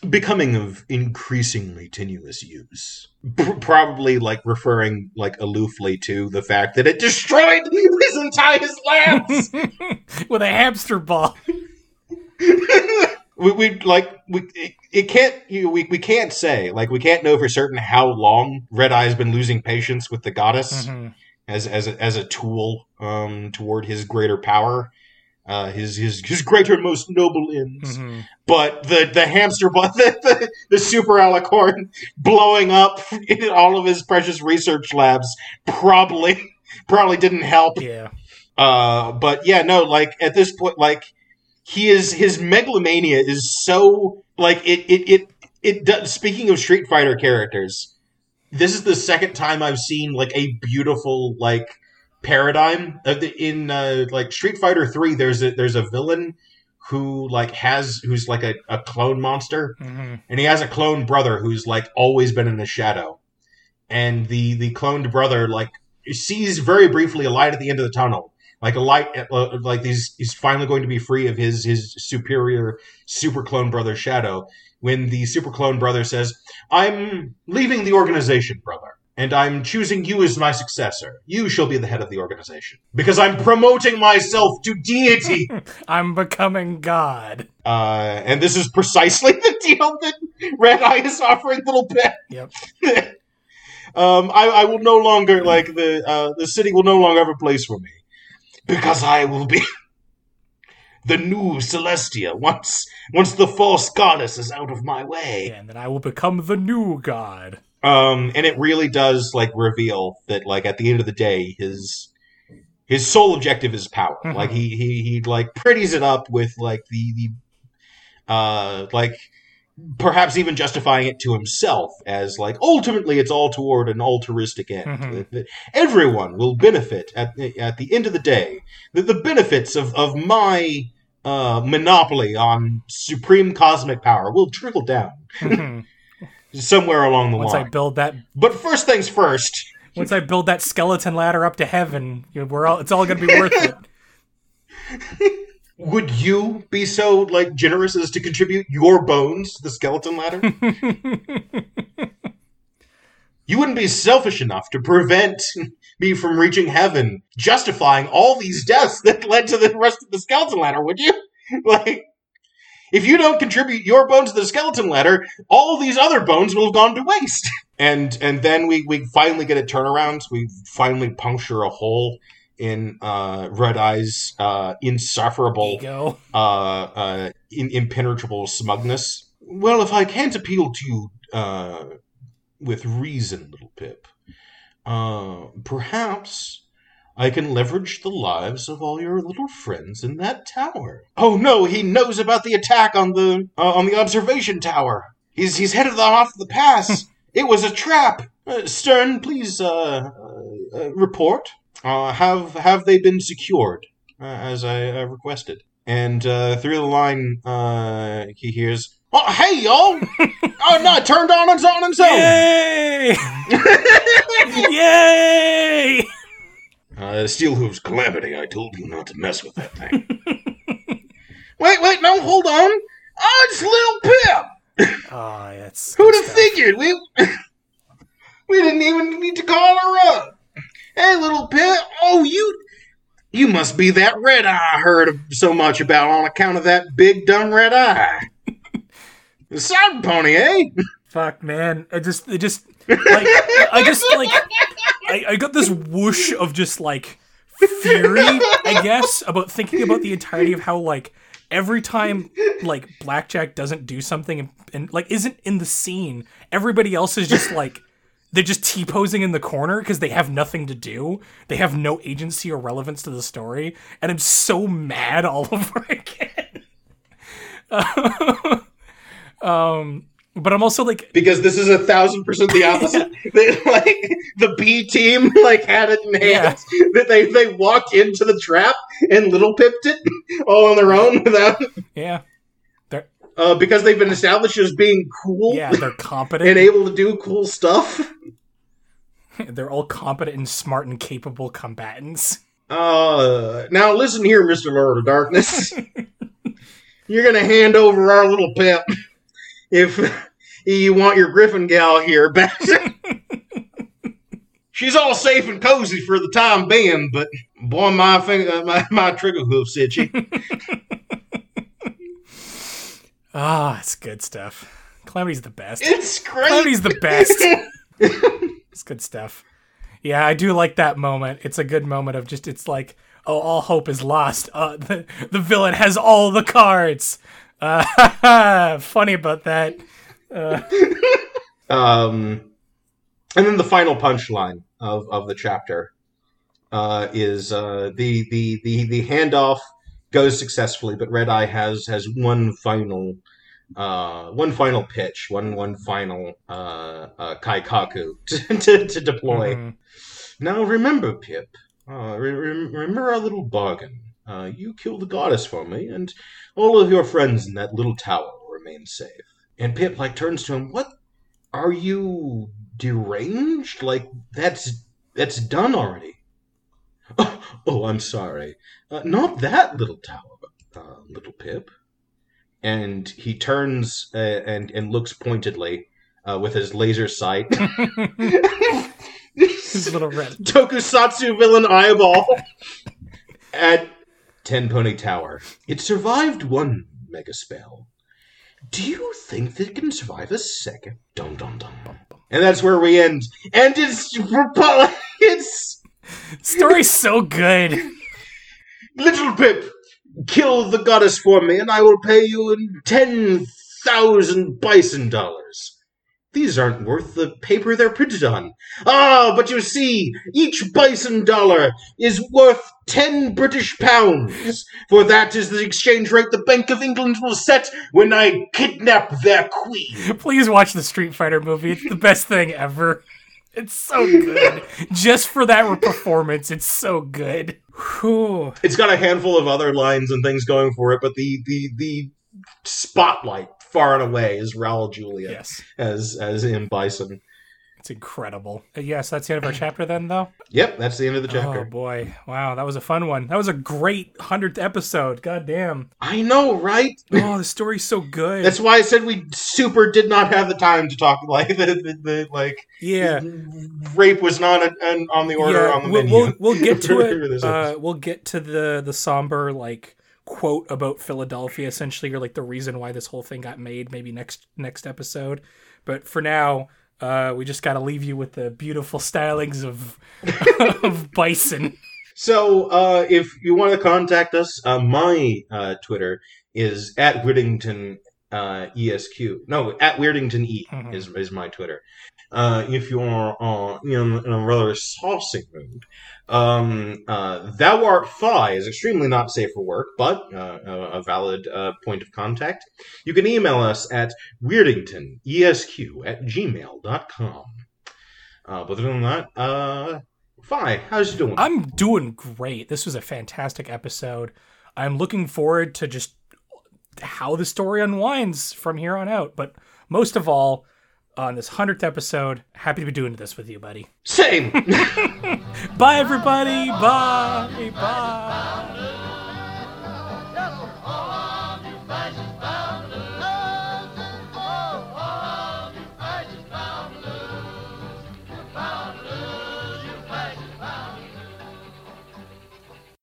becoming of increasingly tenuous use. P- probably, like, referring, like, aloofly to the fact that it destroyed his entire lands! With a hamster ball. We, we like we it, it can't you know, we we can't say like we can't know for certain how long Red Eye has been losing patience with the goddess mm-hmm. as as a, as a tool um, toward his greater power, uh, his his his greater most noble ends. Mm-hmm. But the the hamster, but the, the the super alicorn blowing up in all of his precious research labs probably probably didn't help. Yeah. Uh, but yeah, no, like at this point, like. He is, his megalomania is so, like, it, it, it, it does, speaking of Street Fighter characters, this is the second time I've seen, like, a beautiful, like, paradigm. In, uh, like, Street Fighter three, there's a, there's a villain who, like, has, who's, like, a, a clone monster, mm-hmm. and he has a clone brother who's, like, always been in the shadow. And the, the cloned brother, like, sees very briefly a light at the end of the tunnel. Like a light, uh, like he's, he's finally going to be free of his his superior super clone brother Shadow. When the super clone brother says, "I'm leaving the organization, brother, and I'm choosing you as my successor. You shall be the head of the organization because I'm promoting myself to deity. I'm becoming God." Uh, and this is precisely the deal that Red Eye is offering Little Pip. Yep. um, I, I will no longer like the uh, the city will no longer have a place for me. Because I will be the new Celestia once once the false goddess is out of my way. Yeah, and then I will become the new god. Um, and it really does like reveal that like at the end of the day, his his sole objective is power. Mm-hmm. Like he he he like pretties it up with like the, the uh like perhaps even justifying it to himself as like ultimately it's all toward an altruistic end. Mm-hmm. Everyone will benefit at the, at the end of the day. The, the benefits of of my uh, monopoly on supreme cosmic power will trickle down mm-hmm. somewhere along the once line. Once I build that, but first things first. Once I build that skeleton ladder up to heaven, we're all it's all going to be worth it. Would you be so, like, generous as to contribute your bones to the skeleton ladder? You wouldn't be selfish enough to prevent me from reaching heaven, justifying all these deaths that led to the rest of the skeleton ladder, would you? Like, If you don't contribute your bone to the skeleton ladder, all these other bones will have gone to waste. And and then we, we finally get a turnaround. We finally puncture a hole in uh, Red Eye's uh, insufferable, Ego. Uh, uh, in, impenetrable smugness. Well, if I can't appeal to you uh, with reason, little Pip, uh, perhaps I can leverage the lives of all your little friends in that tower. Oh no, he knows about the attack on the uh, on the observation tower. He's he's headed off the pass. It was a trap. Uh, Stern, please uh, uh, report. Uh, have have they been secured uh, as I uh, requested? And uh, through the line, uh, he hears, "Oh hey y'all! Oh no, it turned on and on and so. Yay! Yay!" Uh, Steel Hooves, Calamity, I told you not to mess with that thing. wait, wait, no, hold on. Oh, it's Lil Pip! Oh, yeah, it's Who'd have stuff. figured? We we didn't even need to call her up. Hey, Lil Pip, oh, you you must be that Red Eye I heard so much about on account of that big, dumb Red Eye. The side pony, eh? Fuck, man. I just, I just, like, I just, like... I, I got this whoosh of just, like, fury, I guess, about thinking about the entirety of how, like, every time, like, Blackjack doesn't do something and, and like, isn't in the scene, everybody else is just, like, they're just T-posing in the corner because they have nothing to do. They have no agency or relevance to the story, and I'm so mad all over again. Uh, um... But I'm also like... Because this is a thousand percent the opposite. Yeah. They, like, the B team, like, had it in hand. Yeah. They, they walked into the trap and Little Pipped it all on their own without... Yeah. They're... Uh, because they've been established as being cool. Yeah, they're competent. And able to do cool stuff. They're all competent and smart and capable combatants. Uh, now listen here, Mister Lord of Darkness. You're gonna hand over our Little Pip. If you want your Griffin gal here back. She's all safe and cozy for the time being, but boy, my finger, my, my trigger hoof's itchy. Ah, oh, it's good stuff. Calamity's the best. It's great. Calamity's the best. It's good stuff. Yeah, I do like that moment. It's a good moment of just, it's like, oh, all hope is lost. Uh, the, the villain has all the cards. Uh, funny about that. Uh. um, and then the final punchline of, of the chapter uh, is uh, the, the the the handoff goes successfully, but Red Eye has has one final uh, one final pitch, one one final uh, uh, kaikaku to, to, to deploy. Mm-hmm. Now remember, Pip. Uh, re- remember our little bargain. Uh, you kill the goddess for me, and all of your friends in that little tower will remain safe. And Pip, like, turns to him, what? Are you deranged? Like, that's that's done already. Oh, oh I'm sorry. Uh, not that little tower, uh, little Pip. And he turns uh, and, and looks pointedly uh, with his laser sight. His little red. Tokusatsu villain eyeball. At Ten Pony Tower. It survived one mega spell. Do you think that it can survive a second? Dum dum dum. And that's where we end. And it's it's story's so good. Little Pip, kill the goddess for me, and I will pay you in ten thousand bison dollars. These aren't worth the paper they're printed on. Ah, but you see, each bison dollar is worth ten British pounds, for that is the exchange rate the Bank of England will set when I kidnap their queen. Please watch the Street Fighter movie. It's the best thing ever. It's so good. Just for that performance, it's so good. Whew. It's got a handful of other lines and things going for it, but the the, the spotlight far and away is Raúl Julia. Yes. As as M. Bison. It's incredible. Yes, that's the end of our chapter then, though? Yep, that's the end of the chapter. Oh, boy. Wow, that was a fun one. That was a great hundredth episode. God damn. I know, right? Oh, the story's so good. That's why I said we super did not have the time to talk. Like, the, the, the, like yeah. Rape was not a, an, on the order, yeah, on the we'll, menu. We'll, we'll get to it. Uh, we'll get to the, the somber, like, quote about Philadelphia, essentially, or like the reason why this whole thing got made, maybe next next episode. But for now, uh, we just got to leave you with the beautiful stylings of, of Bison. So uh, if you want to contact us, uh, my uh, Twitter is at Weedington uh, Esq. No, at Weedington E mm-hmm. is is my Twitter. Uh, if you are uh, you know, in a rather saucy mood, um, uh, thou art Phi is extremely not safe for work, but uh, a valid uh, point of contact. You can email us at weirdington esq at gmail dot com. Uh, but other than that, uh, Phi, how's you doing? I'm doing great. This was a fantastic episode. I'm looking forward to just how the story unwinds from here on out. But most of all, on this hundredth episode, happy to be doing this with you, buddy. Same. Bye, everybody. Bye. Bye. Bye.